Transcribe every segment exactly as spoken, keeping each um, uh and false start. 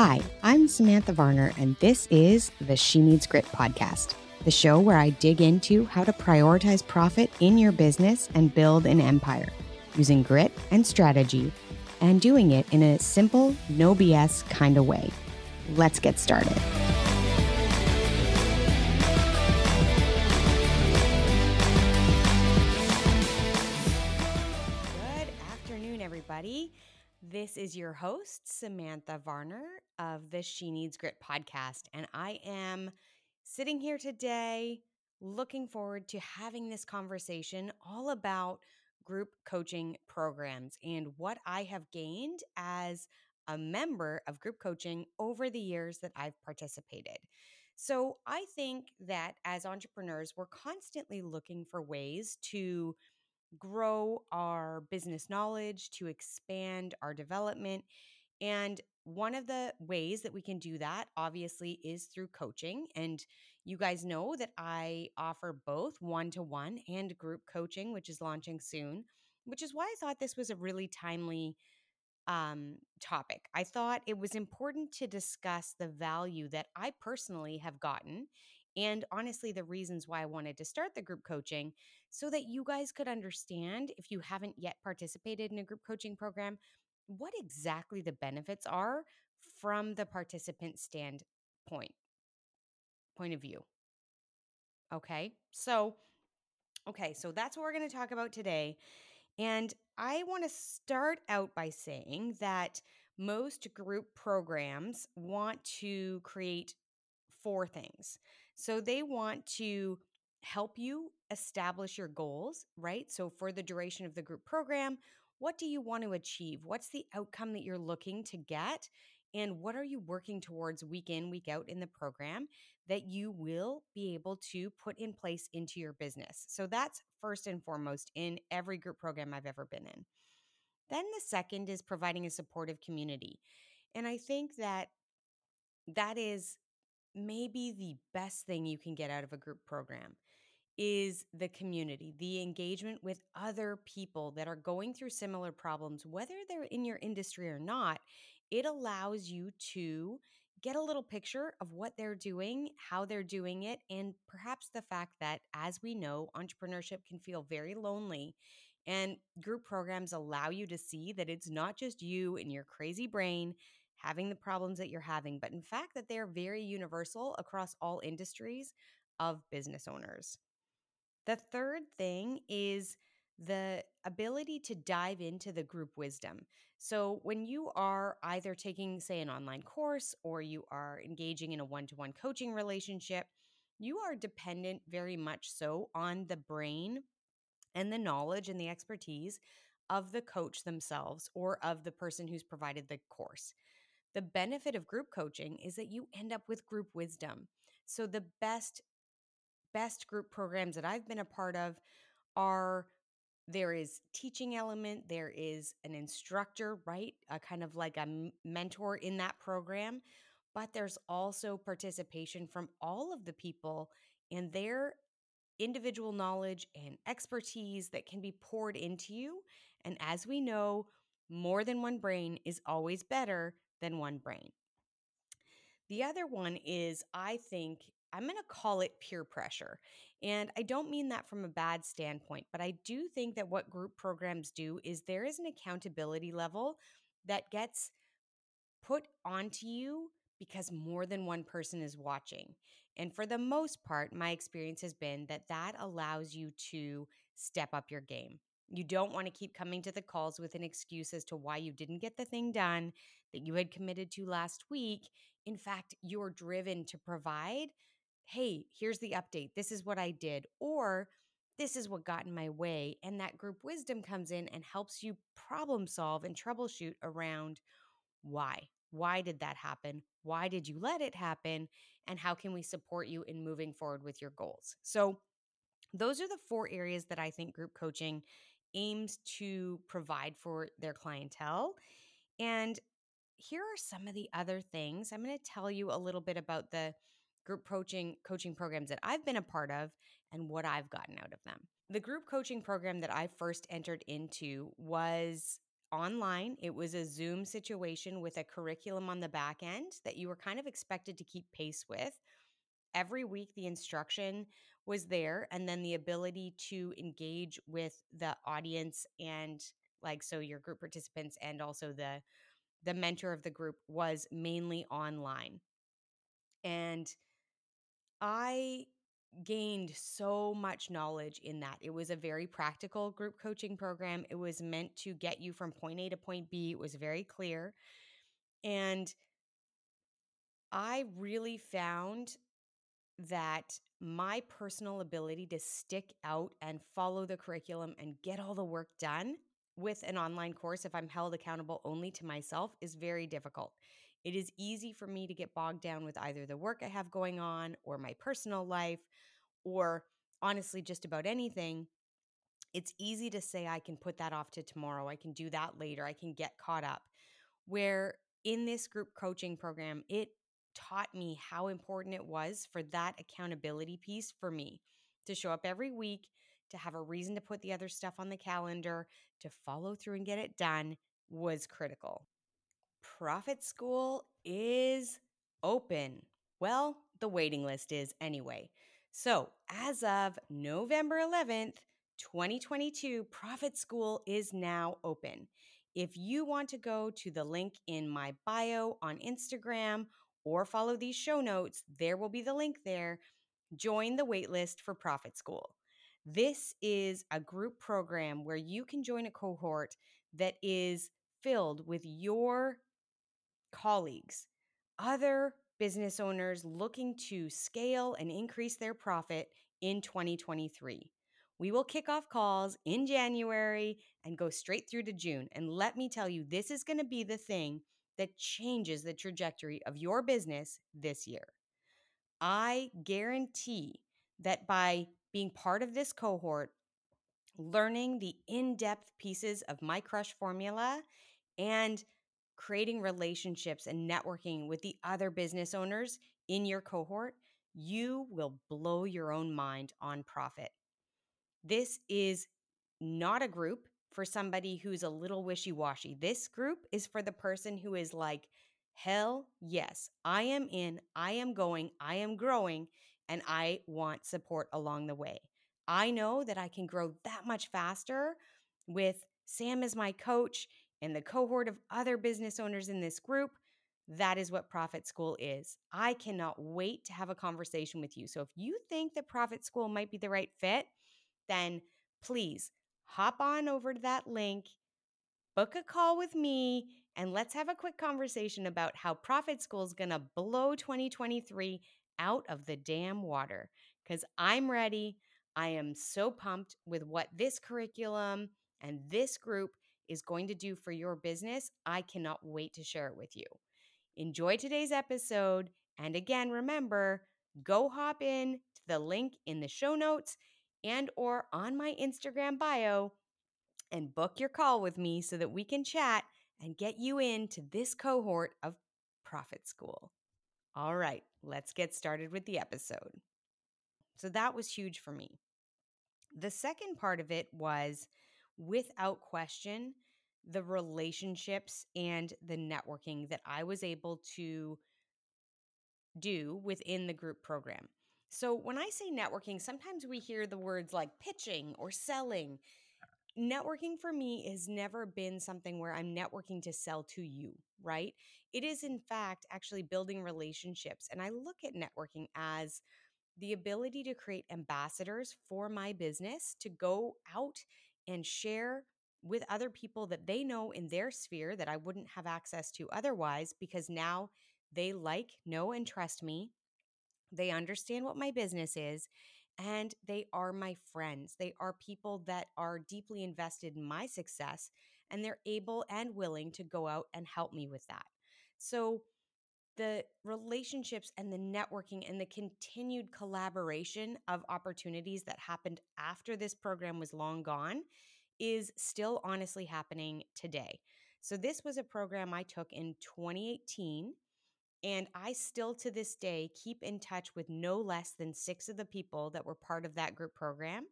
Hi, I'm Samantha Varner, and this is the She Needs Grit podcast, the show where I dig into how to prioritize profit in your business and build an empire using grit and strategy and doing it in a simple, no B S kind of way. Let's get started. Good afternoon, everybody. This is your host, Samantha Varner of the She Needs Grit podcast, and I am sitting here today looking forward to having this conversation all about group coaching programs and what I have gained as a member of group coaching over the years that I've participated. So I think that as entrepreneurs, we're constantly looking for ways to grow our business knowledge, to expand our development. And one of the ways that we can do that, obviously, is through coaching. And you guys know that I offer both one-to-one and group coaching, which is launching soon, which is why I thought this was a really timely um, topic. I thought it was important to discuss the value that I personally have gotten and honestly, the reasons why I wanted to start the group coaching so that you guys could understand, if you haven't yet participated in a group coaching program, what exactly the benefits are from the participant standpoint, point of view. Okay, so, okay, so that's what we're going to talk about today. And I want to start out by saying that most group programs want to create four things. So they want to help you establish your goals, right? So for the duration of the group program, what do you want to achieve? What's the outcome that you're looking to get? And what are you working towards week in, week out in the program that you will be able to put in place into your business? So that's first and foremost in every group program I've ever been in. Then the second is providing a supportive community. And I think that that is maybe the best thing you can get out of a group program is the community, the engagement with other people that are going through similar problems, whether they're in your industry or not. It allows you to get a little picture of what they're doing, how they're doing it, and perhaps the fact that, as we know, entrepreneurship can feel very lonely. And group programs allow you to see that it's not just you and your crazy brain having the problems that you're having, but in fact that they're very universal across all industries of business owners. The third thing is the ability to dive into the group wisdom. So when you are either taking, say, an online course or you are engaging in a one-to-one coaching relationship, you are dependent very much so on the brain and the knowledge and the expertise of the coach themselves or of the person who's provided the course. The benefit of group coaching is that you end up with group wisdom. So the best, best group programs that I've been a part of are, there is teaching element, there is an instructor, right? A kind of like a mentor in that program, but there's also participation from all of the people and their individual knowledge and expertise that can be poured into you. And as we know, more than one brain is always better than one brain. The other one is, I think, I'm going to call it peer pressure. And I don't mean that from a bad standpoint, but I do think that what group programs do is there is an accountability level that gets put onto you because more than one person is watching. And for the most part, my experience has been that that allows you to step up your game. You don't want to keep coming to the calls with an excuse as to why you didn't get the thing done that you had committed to last week. In fact, you're driven to provide, hey, here's the update. This is what I did, or this is what got in my way. And that group wisdom comes in and helps you problem solve and troubleshoot around why. Why did that happen? Why did you let it happen? And how can we support you in moving forward with your goals? So those are the four areas that I think group coaching aims to provide for their clientele. And here are some of the other things. I'm going to tell you a little bit about the group coaching coaching programs that I've been a part of and what I've gotten out of them. The group coaching program that I first entered into was online. It was a Zoom situation with a curriculum on the back end that you were kind of expected to keep pace with. Every week, the instruction was there, and then the ability to engage with the audience and like so your group participants and also the the mentor of the group was mainly online. And I gained so much knowledge in that. It was a very practical group coaching program. It was meant to get you from point A to point B. It was very clear. And I really found that my personal ability to stick out and follow the curriculum and get all the work done with an online course, if I'm held accountable only to myself, is very difficult. It is easy for me to get bogged down with either the work I have going on or my personal life or honestly just about anything. It's easy to say I can put that off to tomorrow. I can do that later. I can get caught up. Where in this group coaching program, it taught me how important it was for that accountability piece for me to show up every week, to have a reason to put the other stuff on the calendar, to follow through and get it done was critical. Profit School is open. Well, the waiting list is anyway. So as of November eleventh, twenty twenty-two, Profit School is now open. If you want to go to the link in my bio on Instagram or follow these show notes, there will be the link there. Join the waitlist for Profit School. This is a group program where you can join a cohort that is filled with your colleagues, other business owners looking to scale and increase their profit in twenty twenty-three. We will kick off calls in January and go straight through to June. And let me tell you, this is going to be the thing that changes the trajectory of your business this year. I guarantee that by being part of this cohort, learning the in-depth pieces of my Crush Formula and creating relationships and networking with the other business owners in your cohort, you will blow your own mind on profit. This is not a group for somebody who's a little wishy-washy. This group is for the person who is like, hell yes, I am in, I am going, I am growing, and I want support along the way. I know that I can grow that much faster with Sam as my coach and the cohort of other business owners in this group. That is what Profit School is. I cannot wait to have a conversation with you. So if you think that Profit School might be the right fit, then please hop on over to that link, book a call with me, and let's have a quick conversation about how Profit School is going to blow twenty twenty-three out of the damn water, because I'm ready. I am so pumped with what this curriculum and this group is going to do for your business. I cannot wait to share it with you. Enjoy today's episode. And again, remember, go hop in to the link in the show notes and or on my Instagram bio and book your call with me so that we can chat and get you into this cohort of Profit School. All right, let's get started with the episode. So that was huge for me. The second part of it was, without question, the relationships and the networking that I was able to do within the group program. So when I say networking, sometimes we hear the words like pitching or selling. Networking for me has never been something where I'm networking to sell to you, right? It is, in fact, actually building relationships. And I look at networking as the ability to create ambassadors for my business to go out and share with other people that they know in their sphere that I wouldn't have access to otherwise, because now they like, know, and trust me. They understand what my business is. And they are my friends. They are people that are deeply invested in my success, and they're able and willing to go out and help me with that. So the relationships and the networking and the continued collaboration of opportunities that happened after this program was long gone is still honestly happening today. So this was a program I took in twenty eighteen. And I still to this day keep in touch with no less than six of the people that were part of that group program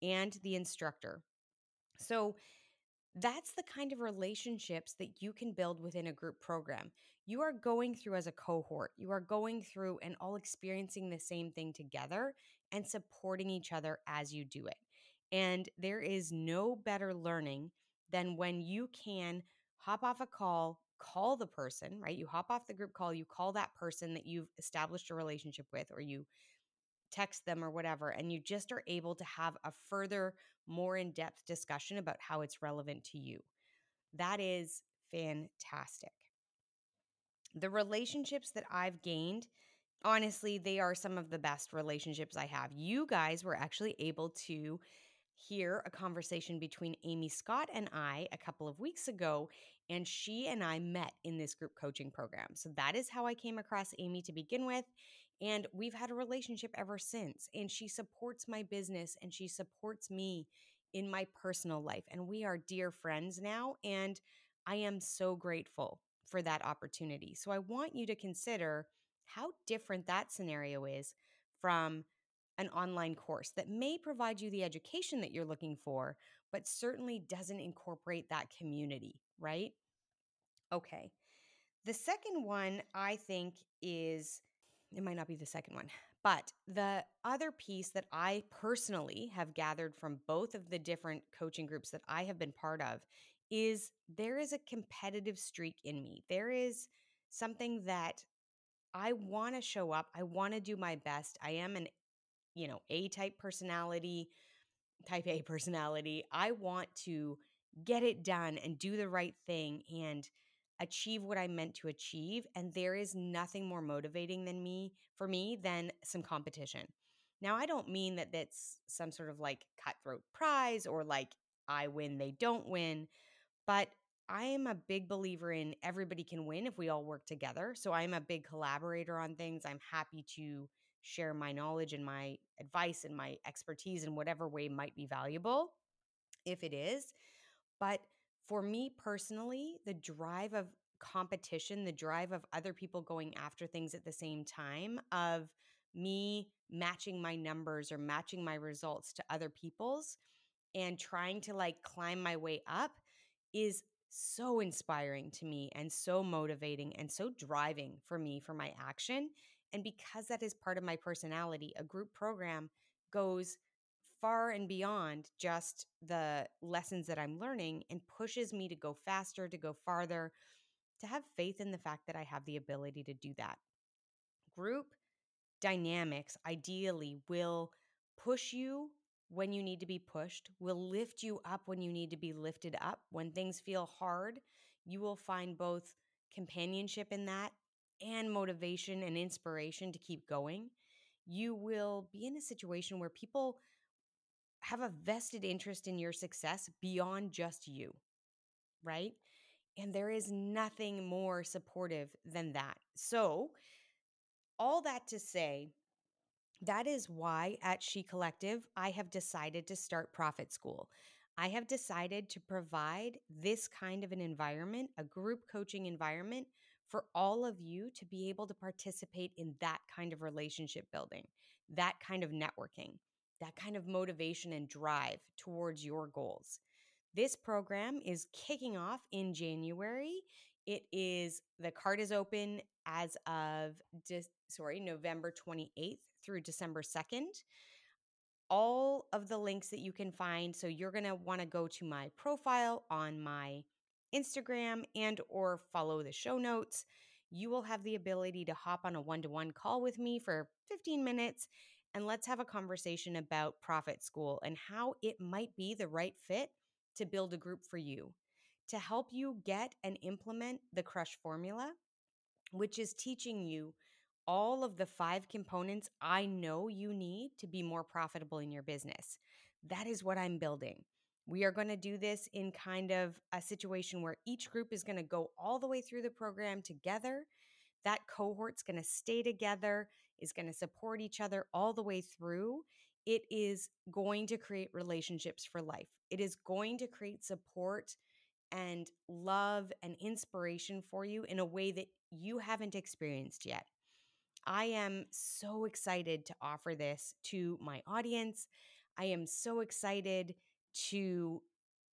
and the instructor. So That's the kind of relationships that you can build within a group program. You are going through as a cohort. You are going through and all experiencing the same thing together and supporting each other as you do it. And there is no better learning than when you can hop off a call, call the person, right? You hop off the group call, you call that person that you've established a relationship with, or you text them or whatever, and you just are able to have a further, more in-depth discussion about how it's relevant to you. That is fantastic. The relationships that I've gained, honestly, they are some of the best relationships I have. You guys were actually able to hear a conversation between Amy Scott and I a couple of weeks ago, and she and I met in this group coaching program. So that is how I came across Amy to begin with. And we've had a relationship ever since. And she supports my business and she supports me in my personal life. And we are dear friends now. And I am so grateful for that opportunity. So I want you to consider how different that scenario is from an online course that may provide you the education that you're looking for, but certainly doesn't incorporate that community, right? Okay. The second one I think is It might not be the second one, but the other piece that I personally have gathered from both of the different coaching groups that I have been part of is there is a competitive streak in me. There is something that I want to show up. I want to do my best. I am an, you know, A-type personality, type A personality. I want to get it done and do the right thing and achieve what I meant to achieve, and there is nothing more motivating than me for me than some competition. Now, I don't mean that that's some sort of like cutthroat prize or like I win, they don't win, but I am a big believer in everybody can win if we all work together. So I'm a big collaborator on things. I'm happy to share my knowledge and my advice and my expertise in whatever way might be valuable, if it is. But for me personally, the drive of competition, the drive of other people going after things at the same time, of me matching my numbers or matching my results to other people's and trying to like climb my way up is so inspiring to me and so motivating and so driving for me for my action. And because that is part of my personality, a group program goes far and beyond just the lessons that I'm learning and pushes me to go faster, to go farther, to have faith in the fact that I have the ability to do that. Group dynamics ideally will push you when you need to be pushed, will lift you up when you need to be lifted up. When things feel hard, you will find both companionship in that and motivation and inspiration to keep going. You will be in a situation where people have a vested interest in your success beyond just you, right? And there is nothing more supportive than that. So all that to say, that is why at She Collective, I have decided to start Profit School. I have decided to provide this kind of an environment, a group coaching environment, for all of you to be able to participate in that kind of relationship building, that kind of networking, that kind of motivation and drive towards your goals. This program is kicking off in January. It is, the card is open as of, de- sorry, November twenty-eighth through December second. All of the links that you can find, so you're going to want to go to my profile on my Instagram and or follow the show notes. You will have the ability to hop on a one-to-one call with me for fifteen minutes. And let's have a conversation about Profit School and how it might be the right fit to build a group for you, to help you get and implement the Crush Formula, which is teaching you all of the five components I know you need to be more profitable in your business. That is what I'm building. We are going to do this in kind of a situation where each group is going to go all the way through the program together. That cohort's going to stay together, is going to support each other all the way through. It is going to create relationships for life. It is going to create support and love and inspiration for you in a way that you haven't experienced yet. I am so excited to offer this to my audience. I am so excited to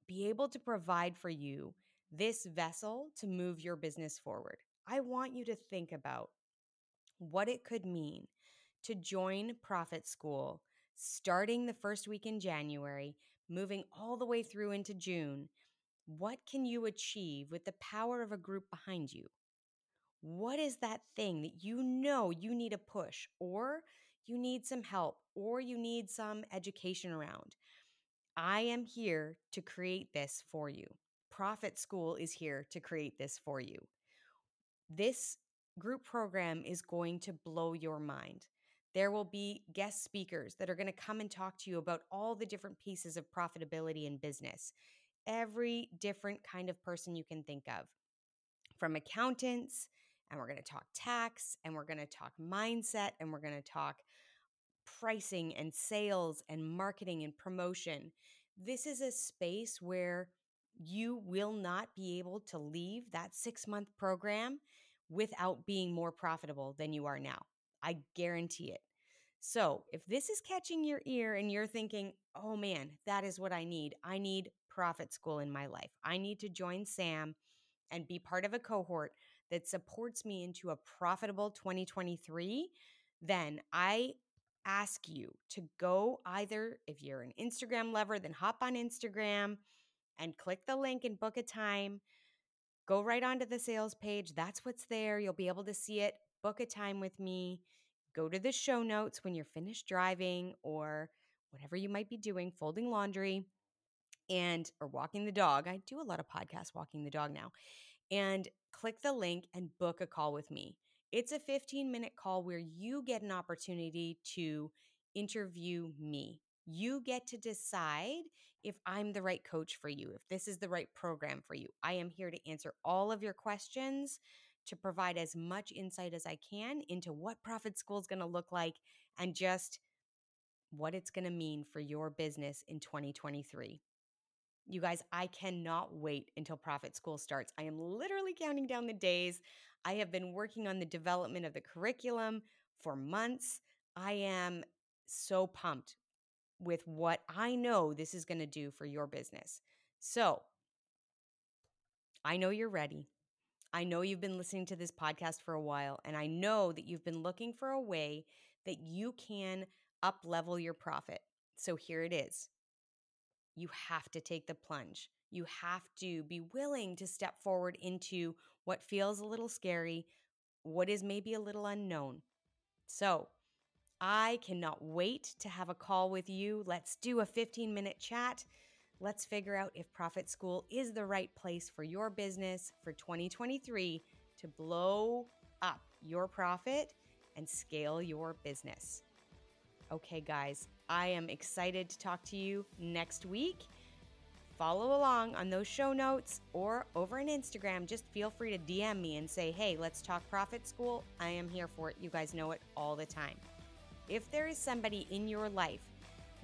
be able to provide for you this vessel to move your business forward. I want you to think about what it could mean to join Profit School starting the first week in January, moving all the way through into June. What can you achieve with the power of a group behind you? What is that thing that you know you need a push, or you need some help, or you need some education around? I am here to create this for you. Profit School is here to create this for you. This group program is going to blow your mind. There will be guest speakers that are going to come and talk to you about all the different pieces of profitability in business, every different kind of person you can think of, from accountants, and we're going to talk tax, and we're going to talk mindset, and we're going to talk pricing and sales and marketing and promotion. This is a space where you will not be able to leave that six-month program without being more profitable than you are now. I guarantee it. So if this is catching your ear and you're thinking, oh man, that is what I need. I need Profit School in my life. I need to join Sam and be part of a cohort that supports me into a profitable twenty twenty-three, then I ask you to go either, if you're an Instagram lover, then hop on Instagram and click the link and book a time. Go right onto the sales page. That's what's there. You'll be able to see it. Book a time with me. Go to the show notes when you're finished driving or whatever you might be doing, folding laundry and or walking the dog. I do a lot of podcasts walking the dog now. And click the link and book a call with me. It's a fifteen-minute call where you get an opportunity to interview me. You get to decide if I'm the right coach for you, if this is the right program for you. I am here to answer all of your questions, to provide as much insight as I can into what Profit School is going to look like and just what it's going to mean for your business in twenty twenty-three. You guys, I cannot wait until Profit School starts. I am literally counting down the days. I have been working on the development of the curriculum for months. I am so pumped with what I know this is going to do for your business. So I know you're ready. I know you've been listening to this podcast for a while, and I know that you've been looking for a way that you can up-level your profit. So here it is. You have to take the plunge. You have to be willing to step forward into what feels a little scary, what is maybe a little unknown. So I cannot wait to have a call with you. Let's do a fifteen-minute chat. Let's figure out if Profit School is the right place for your business for twenty twenty-three to blow up your profit and scale your business. Okay, guys, I am excited to talk to you next week. Follow along on those show notes or over on Instagram. Just feel free to D M me and say, hey, let's talk Profit School. I am here for it. You guys know it all the time. If there is somebody in your life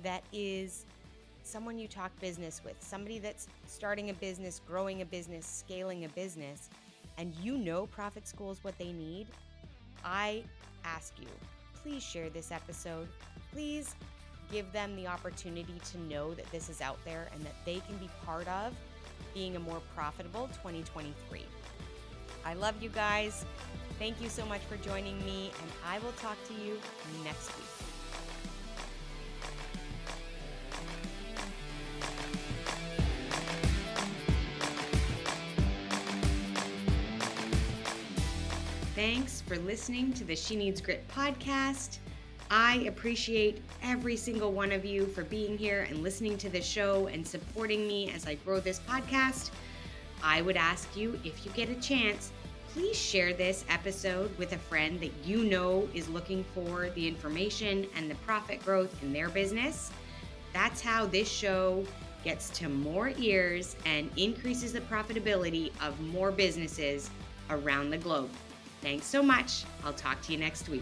that is someone you talk business with, somebody that's starting a business, growing a business, scaling a business, and you know Profit School is what they need, I ask you, please share this episode. Please give them the opportunity to know that this is out there and that they can be part of being a more profitable twenty twenty-three. I love you guys. Thank you so much for joining me, and I will talk to you next week. Thanks for listening to the She Needs Grit podcast. I appreciate every single one of you for being here and listening to the show and supporting me as I grow this podcast. I would ask you, if you get a chance, please share this episode with a friend that you know is looking for the information and the profit growth in their business. That's how this show gets to more ears and increases the profitability of more businesses around the globe. Thanks so much. I'll talk to you next week.